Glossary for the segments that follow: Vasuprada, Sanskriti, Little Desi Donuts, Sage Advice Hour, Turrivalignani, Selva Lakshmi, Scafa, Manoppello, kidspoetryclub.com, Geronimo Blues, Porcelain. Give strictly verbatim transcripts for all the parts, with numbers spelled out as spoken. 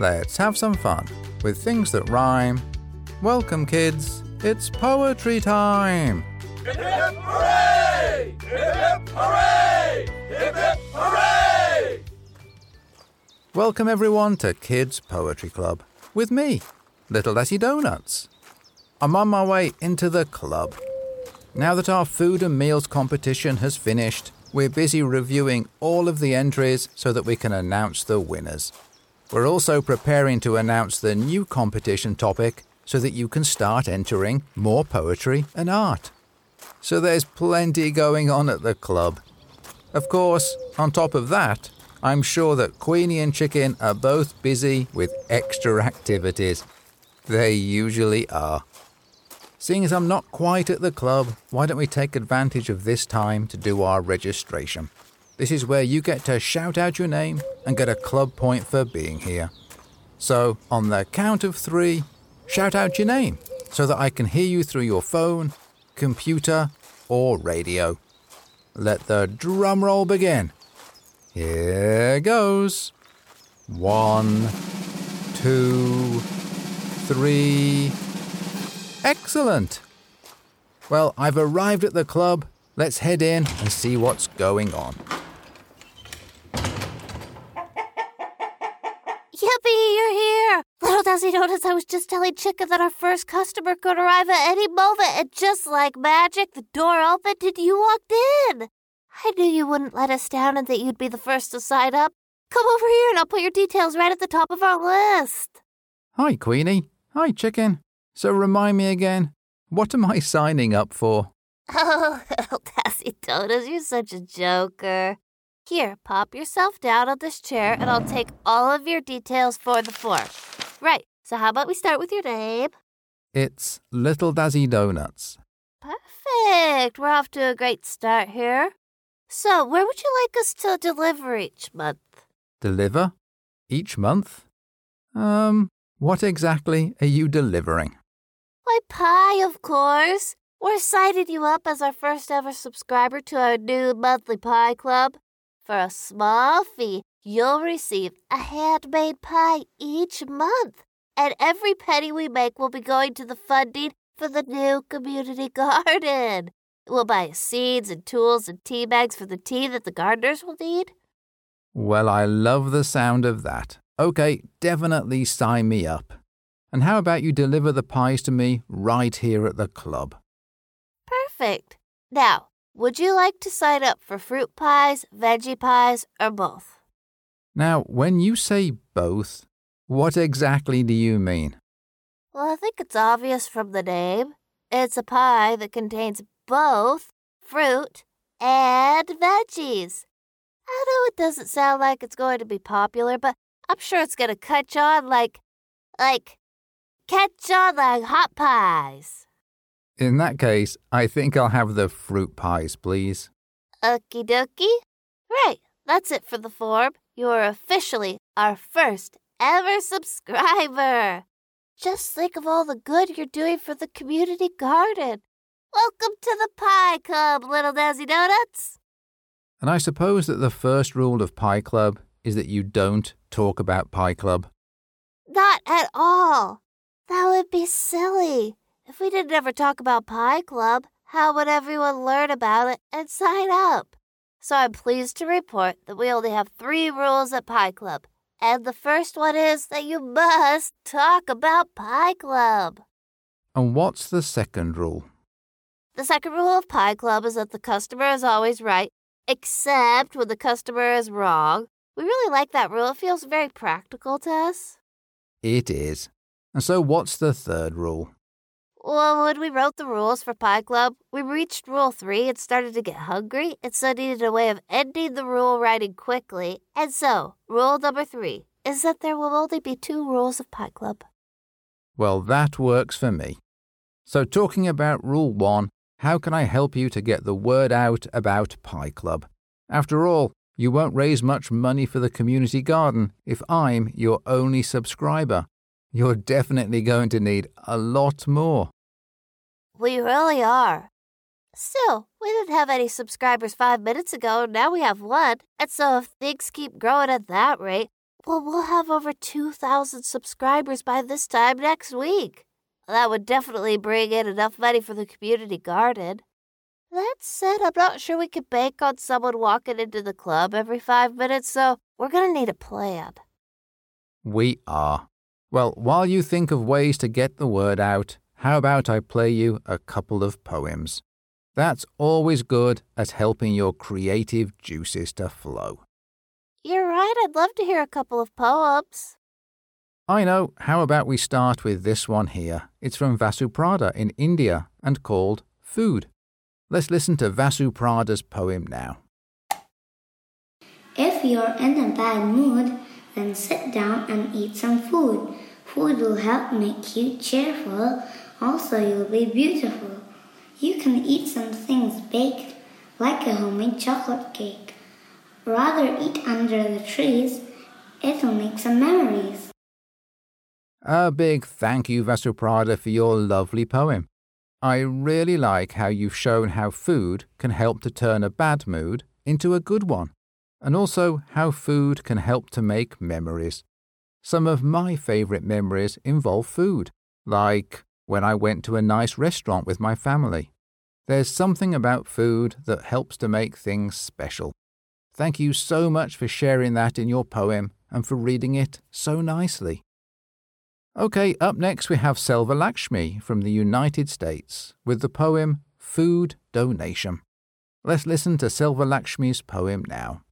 Let's have some fun with things that rhyme. Welcome, kids. It's poetry time. Hip hip hooray! Hip hip hooray! Hip hip hooray! Welcome, everyone, to Kids Poetry Club with me, Little Letty Donuts. I'm on my way into the club. Now that our food and meals competition has finished, we're busy reviewing all of the entries so that we can announce the winners. We're also preparing to announce the new competition topic so that you can start entering more poetry and art. So there's plenty going on at the club. Of course, on top of that, I'm sure that Queenie and Chicken are both busy with extra activities. They usually are. Seeing as I'm not quite at the club, why don't we take advantage of this time to do our registration? This is where you get to shout out your name and get a club point for being here. So, on the count of three, shout out your name so that I can hear you through your phone, computer, or radio. Let the drum roll begin. Here goes. One, two, three. Excellent! Well, I've arrived at the club. Let's head in and see what's going on. Yippee, you're here! Little Desi noticed I was just telling Chicken that our first customer could arrive at any moment, and just like magic, the door opened and you walked in. I knew you wouldn't let us down and that you'd be the first to sign up. Come over here and I'll put your details right at the top of our list. Hi, Queenie. Hi, Chicken. So remind me again, what am I signing up for? Oh, little Desi Donuts, you're such a joker. Here, pop yourself down on this chair and I'll take all of your details for the form. Right, so how about we start with your name? It's Little Desi Donuts. Perfect. We're off to a great start here. So, where would you like us to deliver each month? Deliver? Each month? Um, what exactly are you delivering? Why, pie, of course. We're signing you up as our first ever subscriber to our new monthly pie club. For a small fee, you'll receive a handmade pie each month. And every penny we make will be going to the funding for the new community garden. We'll buy seeds and tools and tea bags for the tea that the gardeners will need. Well, I love the sound of that. Okay, definitely sign me up. And how about you deliver the pies to me right here at the club? Perfect. Now, would you like to sign up for fruit pies, veggie pies, or both? Now, when you say both, what exactly do you mean? Well, I think it's obvious from the name. It's a pie that contains both fruit and veggies. I know it doesn't sound like it's going to be popular, but I'm sure it's going to catch on like, like, catch on like hot pies. In that case, I think I'll have the fruit pies, please. Okie dokie. Right, that's it for the form. You are officially our first ever subscriber. Just think of all the good you're doing for the community garden. Welcome to the Pie Club, Little Desi Donuts. And I suppose that the first rule of Pie Club is that you don't talk about Pie Club. Not at all. That would be silly. If we didn't ever talk about Pie Club, how would everyone learn about it and sign up? So I'm pleased to report that we only have three rules at Pie Club. And the first one is that you must talk about Pie Club. And what's the second rule? The second rule of Pie Club is that the customer is always right, except when the customer is wrong. We really like that rule. It feels very practical to us. It is. And so what's the third rule? Well, when we wrote the rules for Pie Club, we reached Rule three and started to get hungry, and so needed a way of ending the rule writing quickly. And so, rule number three is that there will only be two rules of Pie Club. Well, that works for me. So, talking about Rule one, how can I help you to get the word out about Pie Club? After all, you won't raise much money for the community garden if I'm your only subscriber. You're definitely going to need a lot more. We really are. Still, we didn't have any subscribers five minutes ago, now we have one. And so if things keep growing at that rate, Well, we'll have over two thousand subscribers by this time next week. That would definitely bring in enough money for the community garden. That said, I'm not sure we can bank on someone walking into the club every five minutes, so we're going to need a plan. We are. Well, while you think of ways to get the word out, how about I play you a couple of poems? That's always good at helping your creative juices to flow. You're right, I'd love to hear a couple of poems. I know, how about we start with this one here? It's from Vasuprada in India and called Food. Let's listen to Vasuprada's poem now. If you're in a bad mood, then sit down and eat some food. Food will help make you cheerful, also you'll be beautiful. You can eat some things baked, like a homemade chocolate cake. Rather eat under the trees, it'll make some memories. A big thank you, Vasuprada, for your lovely poem. I really like how you've shown how food can help to turn a bad mood into a good one, and also how food can help to make memories. Some of my favourite memories involve food, like when I went to a nice restaurant with my family. There's something about food that helps to make things special. Thank you so much for sharing that in your poem and for reading it so nicely. Okay, up next we have Selva Lakshmi from the United States with the poem Food Donation. Let's listen to Selva Lakshmi's poem now.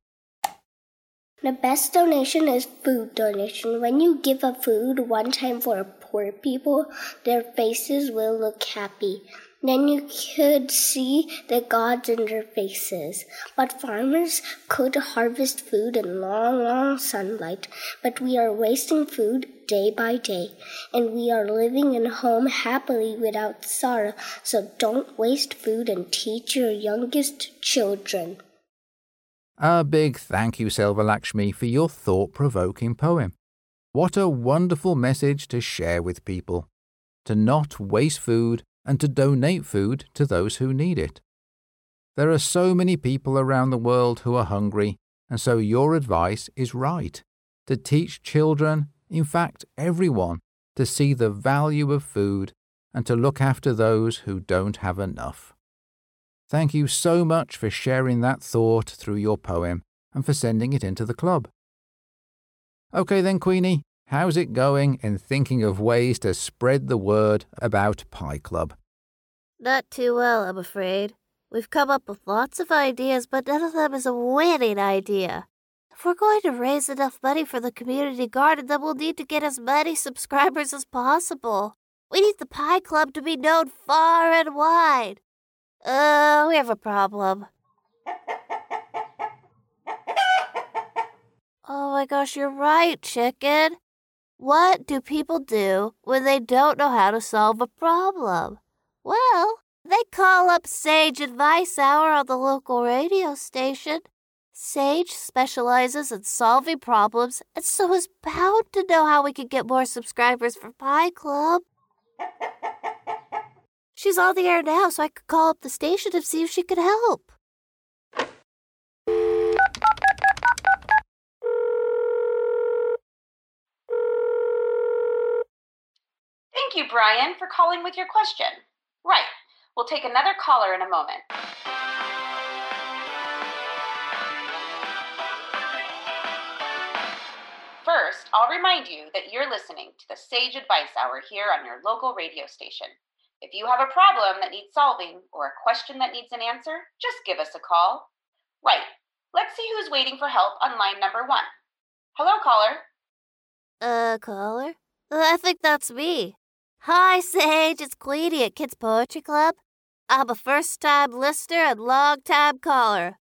The best donation is food donation. When you give a food one time for poor people, their faces will look happy. Then you could see the gods in their faces. But farmers could harvest food in long, long sunlight. But we are wasting food day by day. And we are living in home happily without sorrow. So don't waste food and teach your youngest children. A big thank you, Selva Lakshmi, for your thought-provoking poem. What a wonderful message to share with people. To not waste food and to donate food to those who need it. There are so many people around the world who are hungry, and so your advice is right, to teach children, in fact everyone, to see the value of food and to look after those who don't have enough. Thank you so much for sharing that thought through your poem and for sending it into the club. Okay then, Queenie. How's it going in thinking of ways to spread the word about Pie Club? Not too well, I'm afraid. We've come up with lots of ideas, but none of them is a winning idea. If we're going to raise enough money for the community garden, then we'll need to get as many subscribers as possible. We need the Pie Club to be known far and wide. Uh, we have a problem. Oh my gosh, you're right, Chicken. What do people do when they don't know how to solve a problem? Well, they call up Sage Advice Hour on the local radio station. Sage specializes in solving problems and so is bound to know how we can get more subscribers for Pie Club. She's on the air now, so I could call up the station and see if she could help. Thank you, Brian, for calling with your question. Right. We'll take another caller in a moment. First, I'll remind you that you're listening to the Sage Advice Hour here on your local radio station. If you have a problem that needs solving or a question that needs an answer, just give us a call. Right. Let's see who's waiting for help on line number one. Hello, caller. Uh, caller? I think that's me. Hi, Sage, it's Queenie at Kids Poetry Club. I'm a first-time listener and long-time caller.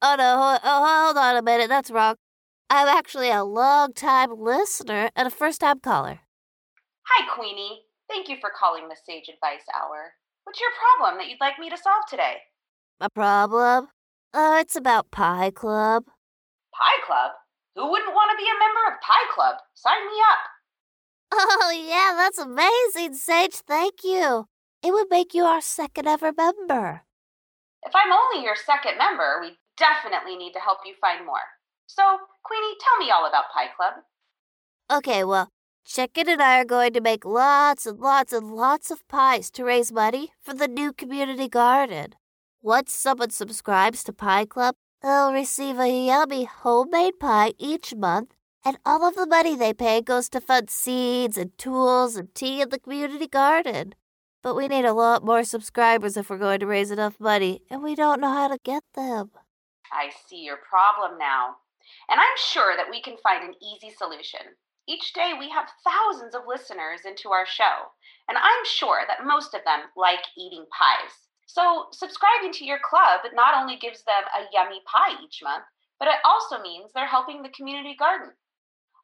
Oh, no, oh, hold on a minute, that's wrong. I'm actually a long-time listener and a first-time caller. Hi, Queenie. Thank you for calling the Sage Advice Hour. What's your problem that you'd like me to solve today? My problem? Oh, uh, it's about Pie Club. Pie Club? Who wouldn't want to be a member of Pie Club? Sign me up. Oh, yeah, that's amazing, Sage. Thank you. It would make you our second ever member. If I'm only your second member, we definitely need to help you find more. So, Queenie, tell me all about Pie Club. Okay, well, Chicken and I are going to make lots and lots and lots of pies to raise money for the new community garden. Once someone subscribes to Pie Club, they'll receive a yummy homemade pie each month, and all of the money they pay goes to fund seeds and tools and tea in the community garden. But we need a lot more subscribers if we're going to raise enough money, and we don't know how to get them. I see your problem now, and I'm sure that we can find an easy solution. Each day we have thousands of listeners into our show, and I'm sure that most of them like eating pies. So subscribing to your club not only gives them a yummy pie each month, but it also means they're helping the community garden.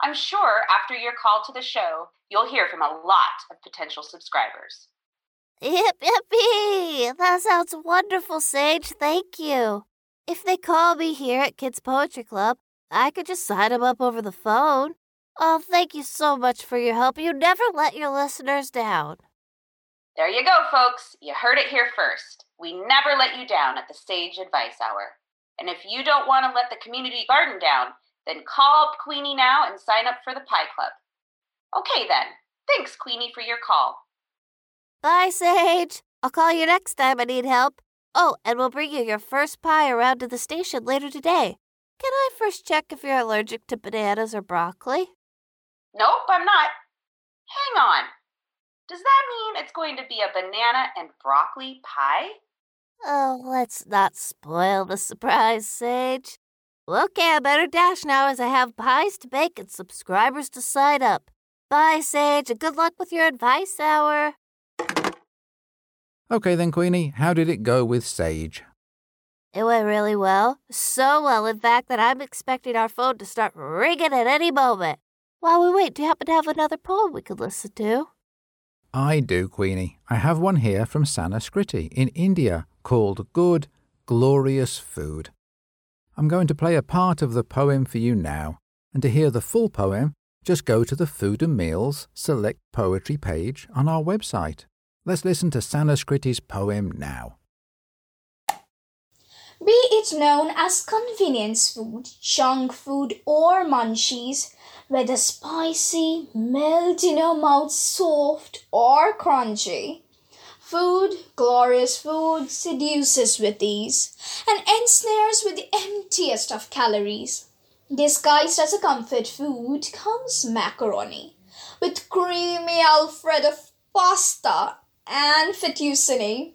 I'm sure after your call to the show, you'll hear from a lot of potential subscribers. Yip, yippee! That sounds wonderful, Sage. Thank you. If they call me here at Kids Poetry Club, I could just sign them up over the phone. Oh, thank you so much for your help. You never let your listeners down. There you go, folks. You heard it here first. We never let you down at the Sage Advice Hour. And if you don't want to let the community garden down, then call up Queenie now and sign up for the Pie Club. Okay, then. Thanks, Queenie, for your call. Bye, Sage. I'll call you next time I need help. Oh, and we'll bring you your first pie around to the station later today. Can I first check if you're allergic to bananas or broccoli? Nope, I'm not. Hang on. Does that mean it's going to be a banana and broccoli pie? Oh, let's not spoil the surprise, Sage. Okay, I better dash now as I have pies to bake and subscribers to sign up. Bye, Sage, and good luck with your advice hour. Okay then, Queenie, how did it go with Sage? It went really well. So well, in fact, that I'm expecting our phone to start ringing at any moment. While we wait, do you happen to have another poem we could listen to? I do, Queenie. I have one here from Sanskriti in India called Good, Glorious Food. I'm going to play a part of the poem for you now, and to hear the full poem, just go to the Food and Meals Select Poetry page on our website. Let's listen to Sanskriti's poem now. Be it known as convenience food, junk food or munchies, whether spicy, melt in your mouth, soft or crunchy. Food, glorious food, seduces with ease and ensnares with the emptiest of calories. Disguised as a comfort food comes macaroni, with creamy Alfredo of pasta and fettuccine.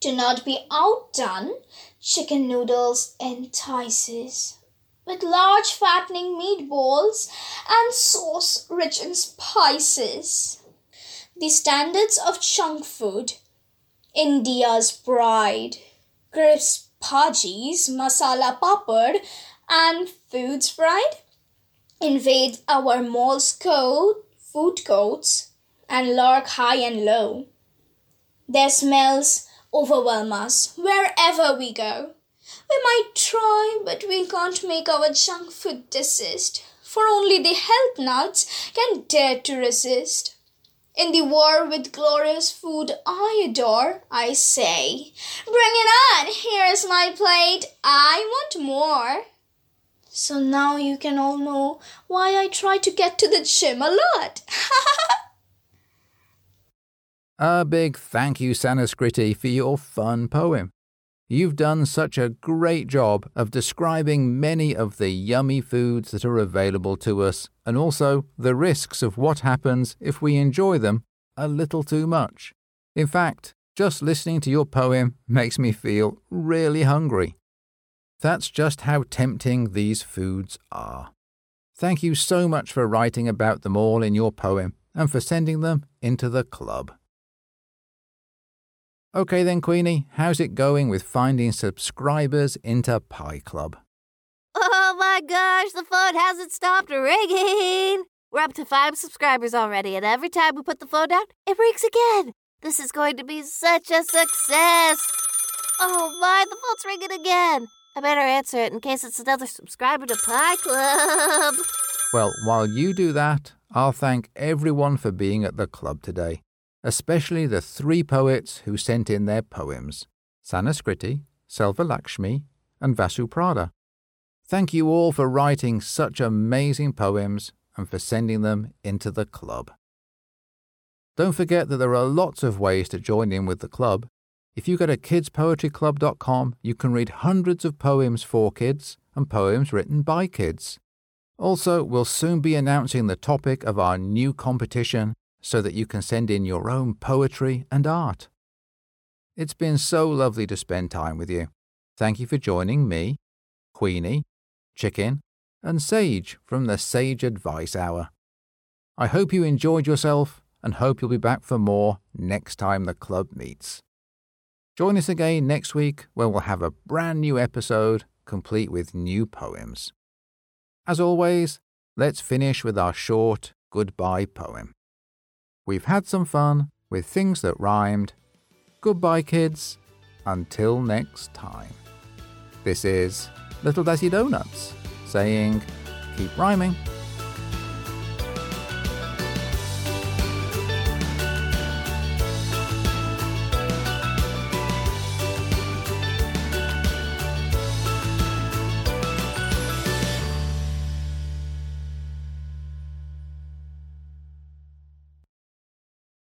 To not be outdone, chicken noodles entices, with large fattening meatballs and sauce rich in spices. The standards of junk food, India's pride, crisp bhajis, masala papad and foods fried, invade our malls, co- food courts and lurk high and low. Their smells overwhelm us wherever we go. We might try, but we can't make our junk food desist, for only the health nuts can dare to resist. In the war with glorious food I adore, I say, bring it on, here's my plate, I want more. So now you can all know why I try to get to the gym a lot. A big thank you, Sanskriti, for your fun poem. You've done such a great job of describing many of the yummy foods that are available to us, and also the risks of what happens if we enjoy them a little too much. In fact, just listening to your poem makes me feel really hungry. That's just how tempting these foods are. Thank you so much for writing about them all in your poem and for sending them into the club. Okay then, Queenie, how's it going with finding subscribers into Pie Club? Oh my gosh, the phone hasn't stopped ringing! We're up to five subscribers already, and every time we put the phone down, it rings again! This is going to be such a success! Oh my, the phone's ringing again! I better answer it in case it's another subscriber to Pie Club! Well, while you do that, I'll thank everyone for being at the club today, especially the three poets who sent in their poems, Sanskriti, Selva Lakshmi, and Vasuprada. Thank you all for writing such amazing poems and for sending them into the club. Don't forget that there are lots of ways to join in with the club. If you go to kids poetry club dot com, you can read hundreds of poems for kids and poems written by kids. Also, we'll soon be announcing the topic of our new competition so that you can send in your own poetry and art. It's been so lovely to spend time with you. Thank you for joining me, Queenie, Chicken, and Sage from the Sage Advice Hour. I hope you enjoyed yourself and hope you'll be back for more next time the club meets. Join us again next week where we'll have a brand new episode complete with new poems. As always, let's finish with our short goodbye poem. We've had some fun with things that rhymed. Goodbye, kids. Until next time. This is Little Desi Donuts saying, keep rhyming.